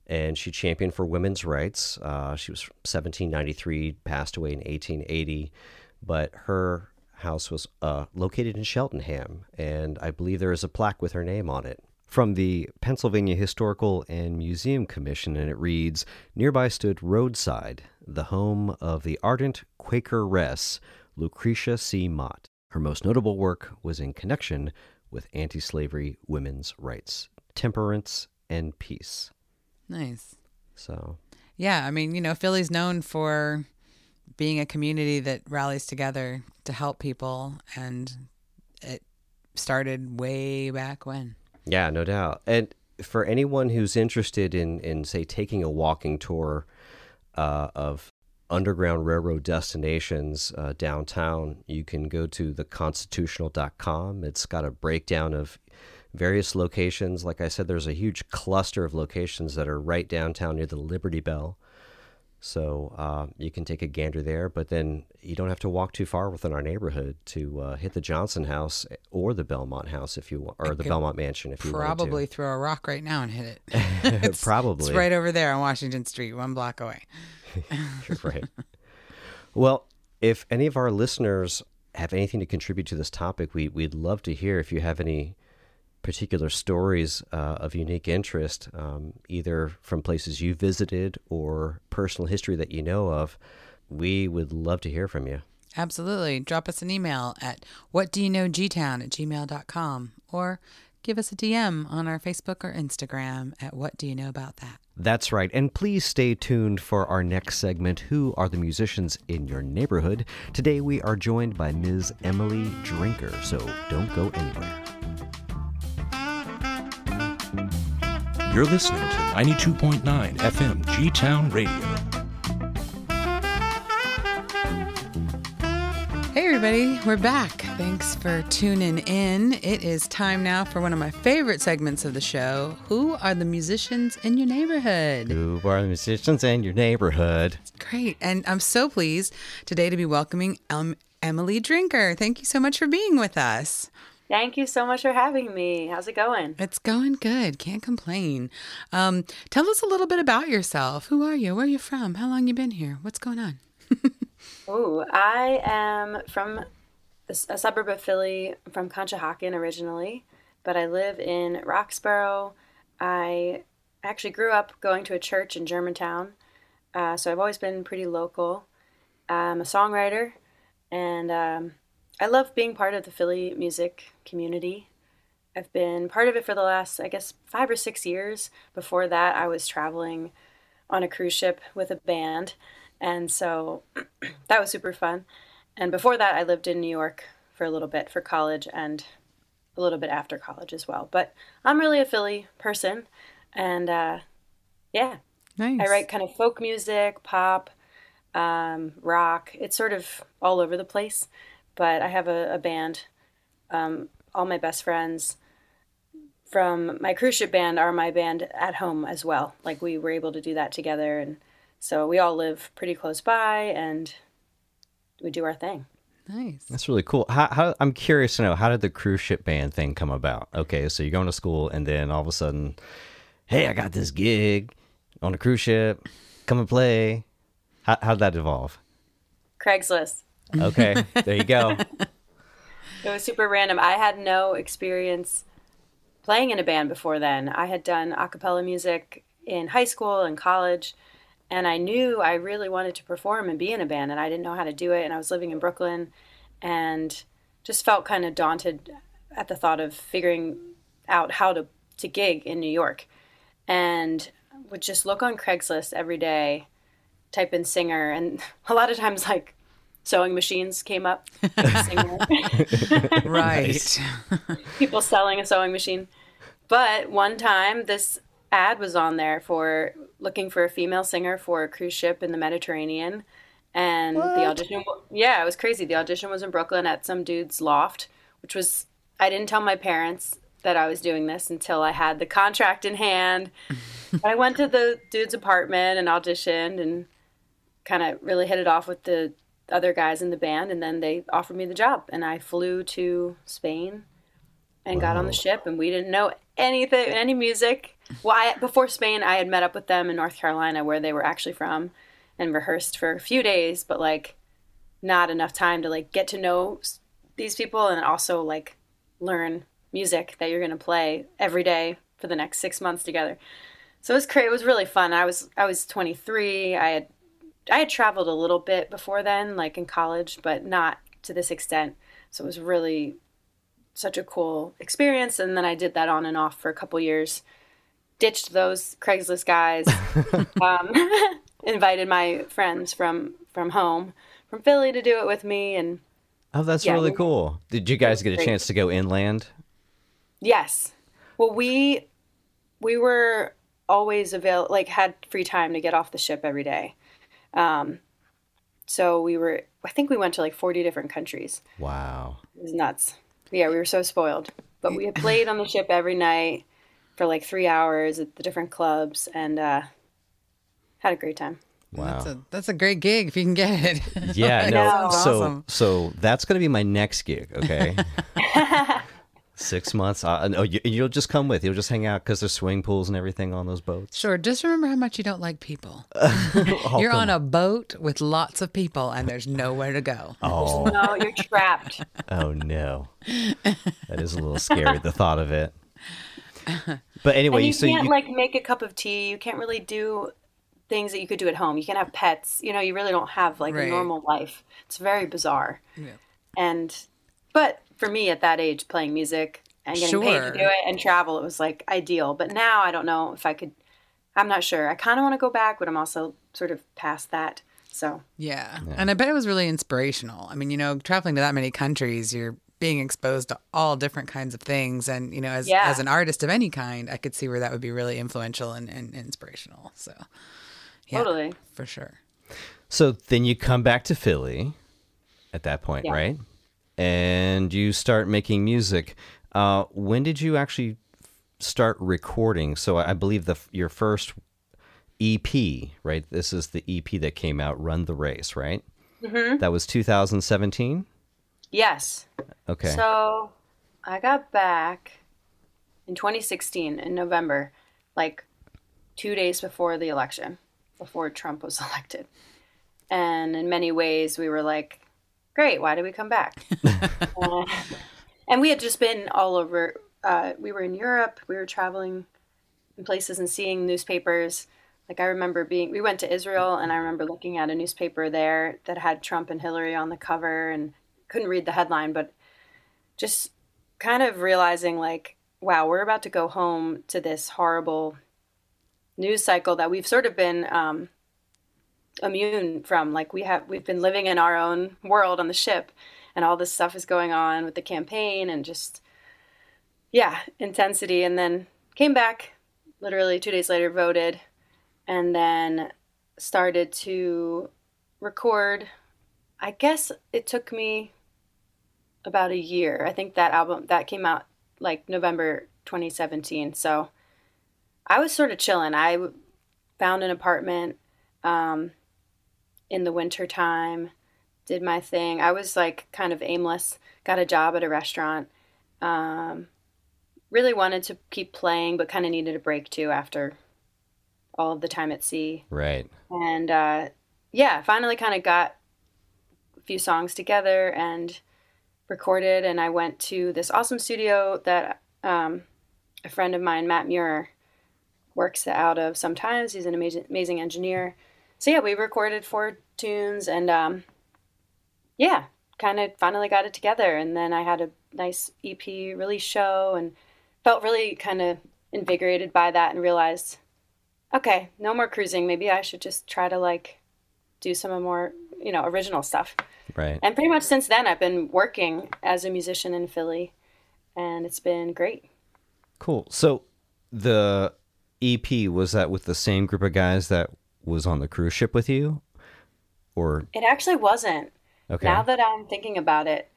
and she championed for women's rights. Uh, she was from seventeen ninety-three, passed away in eighteen eighty, but her house was uh, located in Cheltenham, and I believe there is a plaque with her name on it. From the Pennsylvania Historical and Museum Commission, and it reads, "Nearby stood Roadside, the home of the ardent Quakeress Lucretia C. Mott. Her most notable work was in connection with anti-slavery women's rights, temperance, and peace." Nice. So, yeah, I mean, you know, Philly's known for being a community that rallies together to help people, and it started way back when. Yeah, no doubt. And for anyone who's interested in, in say, taking a walking tour uh, of Underground Railroad destinations uh, downtown, you can go to the constitutional dot com. It's got a breakdown of various locations. Like I said, there's a huge cluster of locations that are right downtown near the Liberty Bell. So uh, you can take a gander there, but then you don't have to walk too far within our neighborhood to uh, hit the Johnson House or the Belmont House if you want, or I the Belmont Mansion if you want to. Probably throw a rock right now and hit it. it's, probably. It's right over there on Washington Street, one block away. You're right. Well, if any of our listeners have anything to contribute to this topic, we, we'd love to hear if you have any particular stories uh, of unique interest, um, either from places you visited or personal history that you know of. We would love to hear from you. Absolutely. Drop us an email at whatdoyouknowgtown at gmail dot com or give us a D M on our Facebook or Instagram at What Do You Know About That. That's right. And please stay tuned for our next segment, Who Are the Musicians in Your Neighborhood? Today we are joined by Miz Emily Drinker, so don't go anywhere. You're listening to ninety-two point nine F M G-Town Radio. Hey everybody, we're back. Thanks for tuning in. It is time now for one of my favorite segments of the show, Who Are the Musicians in Your Neighborhood? Who are the musicians in your neighborhood? Great, and I'm so pleased today to be welcoming um, Emily Drinker. Thank you so much for being with us. Thank you so much for having me. How's it going? It's going good. Can't complain. Um, tell us a little bit about yourself. Who are you? Where are you from? How long you been here? What's going on? Oh, I am from a suburb of Philly. I'm from Conshohocken originally, but I live in Roxborough. I actually grew up going to a church in Germantown, uh, so I've always been pretty local. I'm a songwriter, and um, I love being part of the Philly music community. I've been part of it for the last, I guess, five or six years. Before that, I was traveling on a cruise ship with a band, and so that was super fun. And before that, I lived in New York for a little bit for college and a little bit after college as well. But I'm really a Philly person, and uh, yeah. Nice. I write kind of folk music, pop, um, rock. It's sort of all over the place. But I have a, a band. Um, all my best friends from my cruise ship band are my band at home as well. Like, we were able to do that together. And so we all live pretty close by, and we do our thing. Nice. That's really cool. How, how, I'm curious to know, how did the cruise ship band thing come about? Okay, so you're going to school, and then all of a sudden, hey, I got this gig on a cruise ship. Come and play. How, how'd that evolve? Craigslist. Okay, there you go. It was super random. I had no experience playing in a band before then. I had done a cappella music in high school and college, and I knew I really wanted to perform and be in a band, and I didn't know how to do it, and I was living in Brooklyn and just felt kind of daunted at the thought of figuring out how to, to gig in New York, and would just look on Craigslist every day, type in singer, and a lot of times, like, sewing machines came up. Right. People selling a sewing machine. But one time this ad was on there for looking for a female singer for a cruise ship in the Mediterranean. And what? the audition, yeah, it was crazy. The audition was in Brooklyn at some dude's loft, which was, I didn't tell my parents that I was doing this until I had the contract in hand. I went to the dude's apartment and auditioned and kind of really hit it off with the other guys in the band. And then they offered me the job, and I flew to Spain and wow. got on the ship, and we didn't know anything, any music. Well, I, before Spain, I had met up with them in North Carolina, where they were actually from, and rehearsed for a few days, but like not enough time to like get to know these people and also like learn music that you're going to play every day for the next six months together. So it was crazy. It was really fun. I was I was twenty-three. I had I had traveled a little bit before then, like in college, but not to this extent. So it was really such a cool experience. And then I did that on and off for a couple years, ditched those Craigslist guys, um, invited my friends from, from home, from Philly, to do it with me. And oh, that's yeah, really cool. Did you guys get a chance to go inland? Yes. Well, we we were always available, like had free time to get off the ship every day. Um, so we were, I think we went to like forty different countries. Wow. It was nuts. Yeah, we were so spoiled. But we had played on the ship every night for like three hours at the different clubs, and uh, had a great time. Wow. That's a, that's a great gig if you can get it. Yeah, no. That's so awesome. So that's going to be my next gig, okay? Six months. Uh, no, you, you'll just come with. You'll just hang out because there's swimming pools and everything on those boats. Sure. Just remember how much you don't like people. oh, you're on, on a boat with lots of people and there's nowhere to go. Oh. No, you're trapped. Oh, no. That is a little scary, the thought of it. But anyway, and you so can't you... like make a cup of tea. You can't really do things that you could do at home. You can't have pets. You know, you really don't have like right. a normal life. It's very bizarre. Yeah. And, but for me at that age, playing music and getting sure. paid to do it and travel, it was like ideal. But now I don't know if I could, I'm not sure. I kind of want to go back, but I'm also sort of past that. So, yeah. yeah. And I bet it was really inspirational. I mean, you know, traveling to that many countries, you're being exposed to all different kinds of things. And, you know, as, yeah. as an artist of any kind, I could see where that would be really influential and, and inspirational. So, yeah, totally. For sure. So then you come back to Philly at that point, yeah. right? And you start making music. Uh, when did you actually start recording? So I believe the your first E P, right? This is the E P that came out, Run the Race, right? Mm-hmm. That was two thousand seventeen? Yes. Okay. So I got back in twenty sixteen in November, like two days before the election, before Trump was elected. And in many ways, we were like, great, why did we come back? uh, and we had just been all over. Uh, we were in Europe. We were traveling in places and seeing newspapers. Like I remember being, we went to Israel, and I remember looking at a newspaper there that had Trump and Hillary on the cover, and couldn't read the headline, but just kind of realizing like, wow, we're about to go home to this horrible news cycle that we've sort of been um, immune from. Like we have, we've been living in our own world on the ship, and all this stuff is going on with the campaign and just, yeah, intensity. And then came back literally two days later, voted, and then started to record. I guess it took me about a year. I think that album that came out like November, twenty seventeen. So I was sort of chilling. I found an apartment, um, in the winter time, did my thing. I was like kind of aimless, got a job at a restaurant. Um, really wanted to keep playing, but kind of needed a break too after all of the time at sea. Right. And, uh, yeah, finally kind of got a few songs together and recorded. And I went to this awesome studio that, um, a friend of mine, Matt Muir, works out of sometimes. He's an amazing, amazing engineer. So yeah, we recorded four tunes and, um, yeah, kind of finally got it together. And then I had a nice E P release show and felt really kind of invigorated by that and realized, okay, no more cruising. Maybe I should just try to like do some more, you know, original stuff. Right. And pretty much since then I've been working as a musician in Philly, and it's been great. Cool. So the E P, was that with the same group of guys that was on the cruise ship with you? or? It actually wasn't. Okay. Now that I'm thinking about it,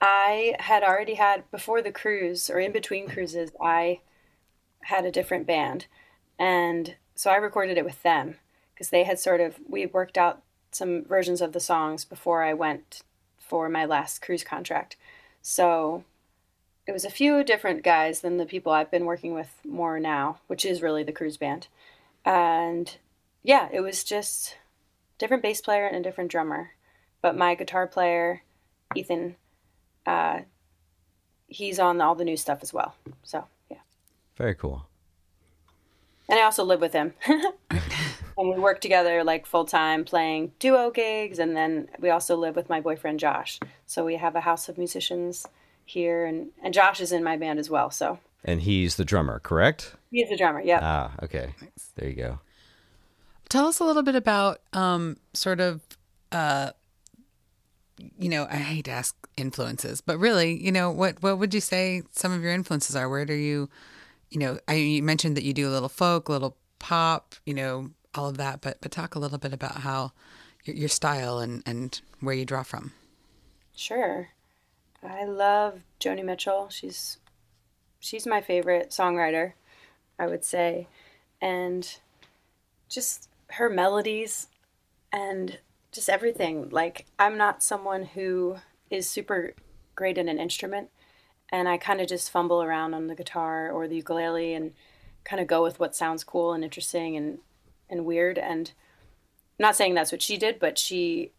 I had already had, before the cruise or in between cruises, I had a different band. And so I recorded it with them because they had sort of, we worked out some versions of the songs before I went for my last cruise contract. So it was a few different guys than the people I've been working with more now, which is really the cruise band. And yeah, it was just different bass player and a different drummer. But my guitar player, Ethan, uh, he's on all the new stuff as well. So yeah. Very cool. And I also live with him. And we work together like full time playing duo gigs. And then we also live with my boyfriend, Josh. So we have a house of musicians here. And, and Josh is in my band as well. So. And he's the drummer, correct? He's the drummer, yeah. Ah, okay. Thanks. There you go. Tell us a little bit about um, sort of, uh, you know, I hate to ask influences, but really, you know, what, what would you say some of your influences are? Where do you, you know, I, you mentioned that you do a little folk, a little pop, you know, all of that, but but talk a little bit about how your, your style and, and where you draw from. Sure. I love Joni Mitchell. She's she's my favorite songwriter, I would say. And just her melodies and just everything. Like, I'm not someone who is super great in an instrument, and I kind of just fumble around on the guitar or the ukulele and kind of go with what sounds cool and interesting and and weird. And I'm not saying that's what she did, but she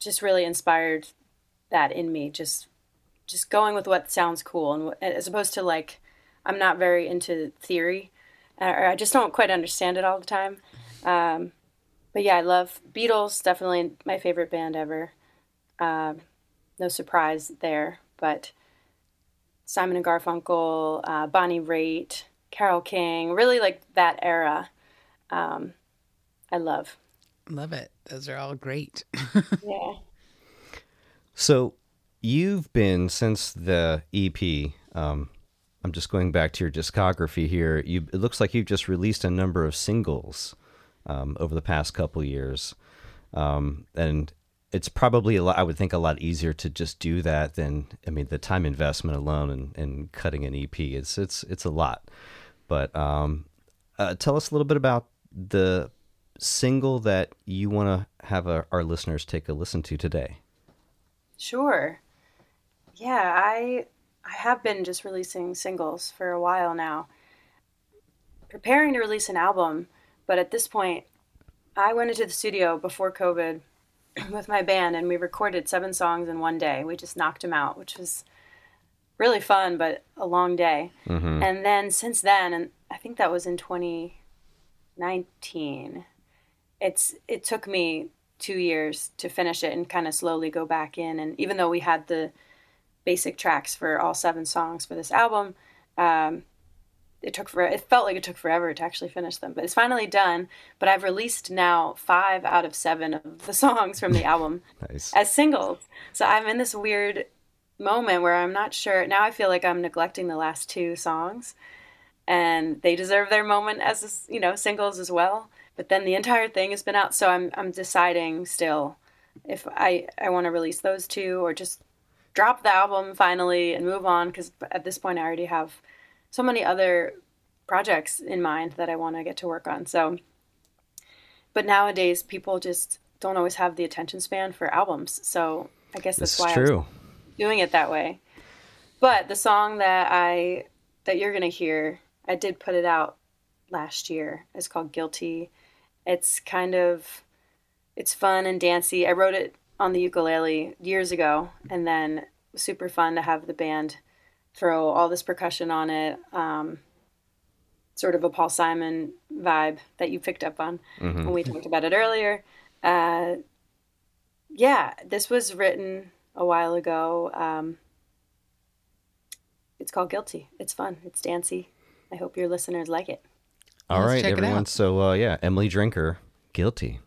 just really inspired that in me, just just going with what sounds cool. And what, as opposed to, like, I'm not very into theory, or I just don't quite understand it all the time. Um, but yeah, I love Beatles, definitely my favorite band ever. Um, no surprise there, but Simon and Garfunkel, uh, Bonnie Raitt, Carole King, really like that era. Um, I love. Love it. Those are all great. Yeah. So you've been, since the E P, um, I'm just going back to your discography here. You, it looks like you've just released a number of singles um, over the past couple years. Um, and it's probably, a lot, I would think, a lot easier to just do that than, I mean, the time investment alone and, and cutting an E P. It's, it's, it's a lot. But um, uh, tell us a little bit about the single that you want to have a, our listeners take a listen to today. Sure. Yeah, I I have been just releasing singles for a while now, preparing to release an album. But at this point, I went into the studio before COVID with my band, and we recorded seven songs in one day. We just knocked them out, which was really fun, but a long day. Mm-hmm. And then since then, and I think that was in twenty nineteen, it's it took me two years to finish it and kind of slowly go back in. And even though we had the basic tracks for all seven songs for this album, um, it took forever. It felt like it took forever to actually finish them, but it's finally done. But I've released now five out of seven of the songs from the album nice. As singles. So I'm in this weird moment where I'm not sure. Now I feel like I'm neglecting the last two songs, and they deserve their moment as, you know, singles as well. But then the entire thing has been out, so I'm I'm deciding still if I, I want to release those two or just drop the album finally and move on, because at this point I already have so many other projects in mind that I want to get to work on. So, but nowadays people just don't always have the attention span for albums, so I guess that's it's why true. I'm doing it that way. But the song that I that you're going to hear, I did put it out last year. It's called Guilty. It's kind of, it's fun and dancey. I wrote it on the ukulele years ago, and then it was super fun to have the band throw all this percussion on it, um, sort of a Paul Simon vibe that you picked up on mm-hmm. when we talked about it earlier. Uh, yeah, this was written a while ago. Um, it's called Guilty. It's fun. It's dancey. I hope your listeners like it. All Let's right, everyone. So, uh, yeah, Emily Drinker, Guilty.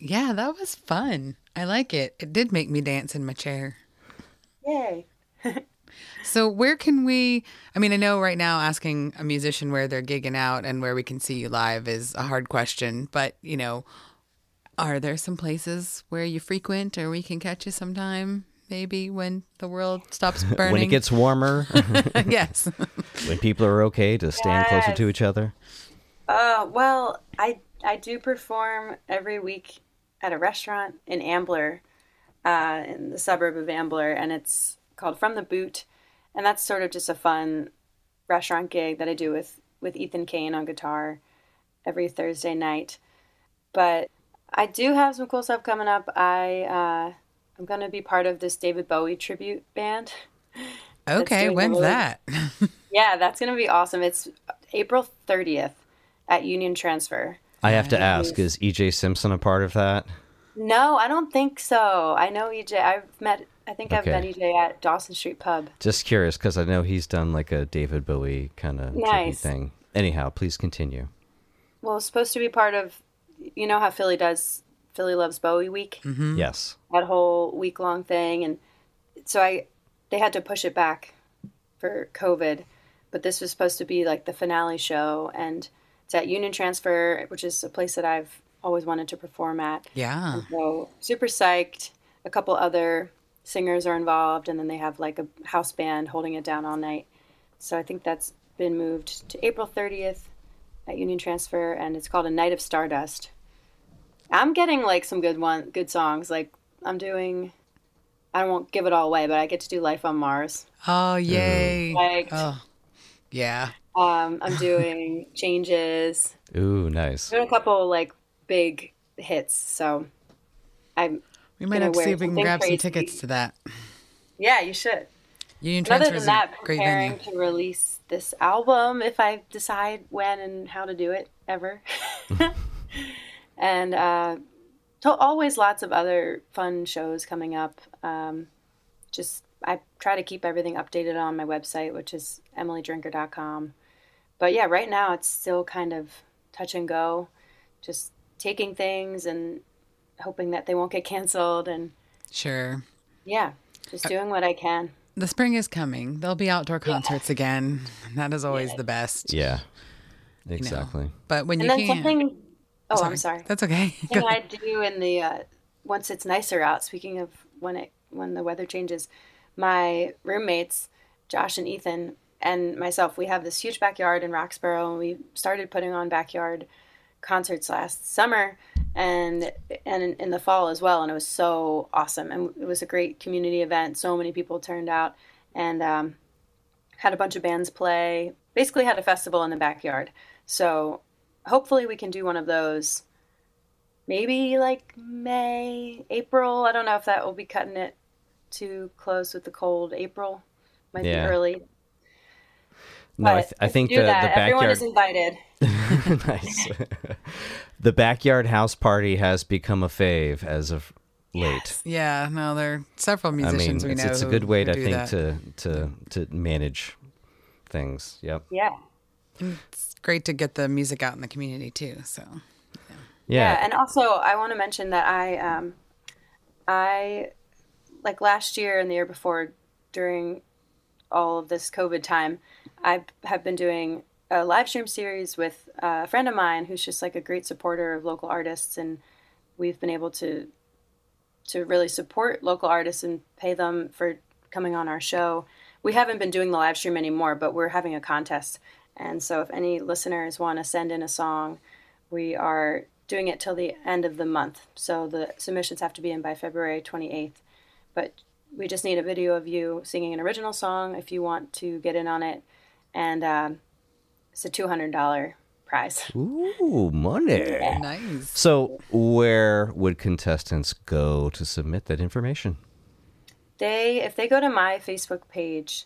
Yeah, that was fun. I like it. It did make me dance in my chair. Yay. So where can we, I mean, I know right now asking a musician where they're gigging out and where we can see you live is a hard question, but, you know, are there some places where you frequent or we can catch you sometime? Maybe when the world stops burning. When it gets warmer. Yes. When people are okay to stand yes. closer to each other. Uh, well, I I do perform every week at a restaurant in Ambler, uh, in the suburb of Ambler, and it's called From the Boot, and that's sort of just a fun restaurant gig that I do with, with Ethan Kane on guitar every Thursday night. But I do have some cool stuff coming up. I, uh, I'm going to be part of this David Bowie tribute band. Okay, when's that? Yeah, that's going to be awesome. It's April thirtieth at Union Transfer. I have to ask, is E J Simpson a part of that? No, I don't think so. I know E J. I've met, I think okay. I've met E J at Dawson Street Pub. Just curious, because I know he's done like a David Bowie kind of nice. thing. Anyhow, please continue. Well, it's supposed to be part of, you know how Philly does, Philly Loves Bowie Week? Mm-hmm. Yes. That whole week-long thing. And so I, they had to push it back for COVID, but this was supposed to be like the finale show, and it's at Union Transfer, which is a place that I've always wanted to perform at. Yeah. And so super psyched. A couple other singers are involved, and then they have like a house band holding it down all night. So I think that's been moved to April thirtieth at Union Transfer, and it's called A Night of Stardust. I'm getting like some good one, good songs. Like I'm doing, I won't give it all away, but I get to do Life on Mars. Oh, yay. Like, oh, yeah. Um, I'm doing Changes. Ooh, nice. Doing a couple like big hits, so I'm. We might have to see if we can grab crazy. some tickets to that. Yeah, you should. Union Transfer. Other than that, preparing to release this album if I decide when and how to do it ever, and uh, to- always lots of other fun shows coming up. Um, just. I try to keep everything updated on my website, which is emily drinker dot com. But yeah, right now it's still kind of touch and go, just taking things and hoping that they won't get canceled. And sure. Yeah, just doing what I can. The spring is coming. There'll be outdoor concerts yeah. again. That is always yeah. the best. Yeah, exactly. You know? But when and you can. Something... Oh, sorry. I'm sorry. That's okay. Something I do in the, uh, once it's nicer out, speaking of when it when the weather changes, my roommates, Josh and Ethan, and myself, we have this huge backyard in Roxborough, and we started putting on backyard concerts last summer and and in, in the fall as well, and it was so awesome. And it was a great community event. So many people turned out, and um, had a bunch of bands play. Basically had a festival in the backyard. So hopefully we can do one of those maybe like May, April. I don't know if that will be cutting it too close with the cold. April might yeah. be early. No, but I, th- I think the, the backyard. Everyone is invited. Nice. The backyard house party has become a fave as of late. Yes. Yeah, no, there are several musicians I mean, we it's, know. It's a good way, I think, to, to to manage things. Yep. Yeah. And it's great to get the music out in the community too. So. Yeah. Yeah, yeah, and also I want to mention that I, um, I, like last year and the year before, during all of this COVID time, I have been doing a live stream series with a friend of mine who's just like a great supporter of local artists, and we've been able to to really support local artists and pay them for coming on our show. We haven't been doing the live stream anymore, but we're having a contest, and so if any listeners want to send in a song, we are doing it till the end of the month, so the submissions have to be in by February twenty-eighth, but we just need a video of you singing an original song if you want to get in on it, and um it's a two hundred dollars prize. Ooh, money. Yeah. Nice. So where would contestants go to submit that information? They, if they go to my Facebook page,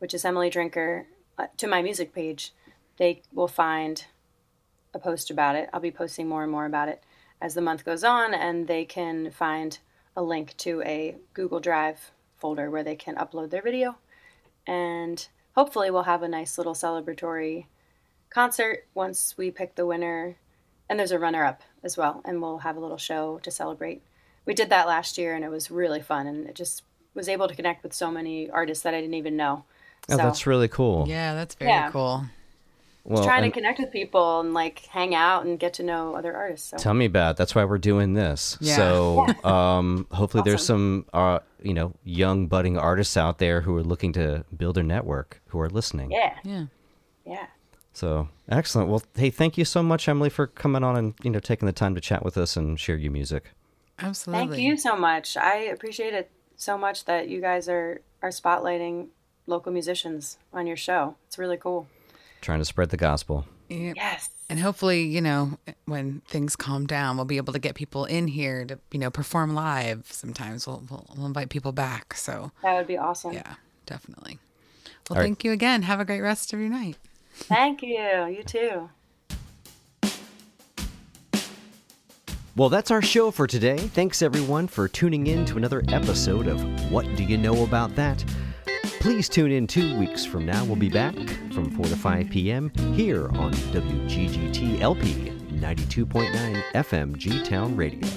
which is Emily Drinker, uh, to my music page, they will find a post about it. I'll be posting more and more about it as the month goes on, and they can find a link to a Google Drive folder where they can upload their video. And hopefully we'll have a nice little celebratory concert once we pick the winner, and there's a runner-up as well, and we'll have a little show to celebrate. We did that last year and it was really fun, and it just was able to connect with so many artists that I didn't even know. Oh, so, that's really cool. Yeah, that's very yeah. cool. Well, trying and, to connect with people and like hang out and get to know other artists. So. Tell me about it. That's why we're doing this. Yeah. So yeah. Um, hopefully awesome. There's some uh, you know, young budding artists out there who are looking to build their network who are listening. Yeah. Yeah. Yeah. So excellent. Well, hey, thank you so much, Emily, for coming on and, you know, taking the time to chat with us and share your music. Absolutely. Thank you so much. I appreciate it so much that you guys are, are spotlighting local musicians on your show. It's really cool. Trying to spread the gospel. Yeah. Yes. And hopefully, you know, when things calm down, we'll be able to get people in here to, you know, perform live. Sometimes we'll, we'll, we'll invite people back. So that would be awesome. Yeah, definitely. Well, All thank right. you again. Have a great rest of your night. Thank you. You too. Well, that's our show for today. Thanks, everyone, for tuning in to another episode of What Do You Know About That? Please tune in two weeks from now. We'll be back from four to five p.m. here on W G G T L P ninety-two point nine F M G Town Radio.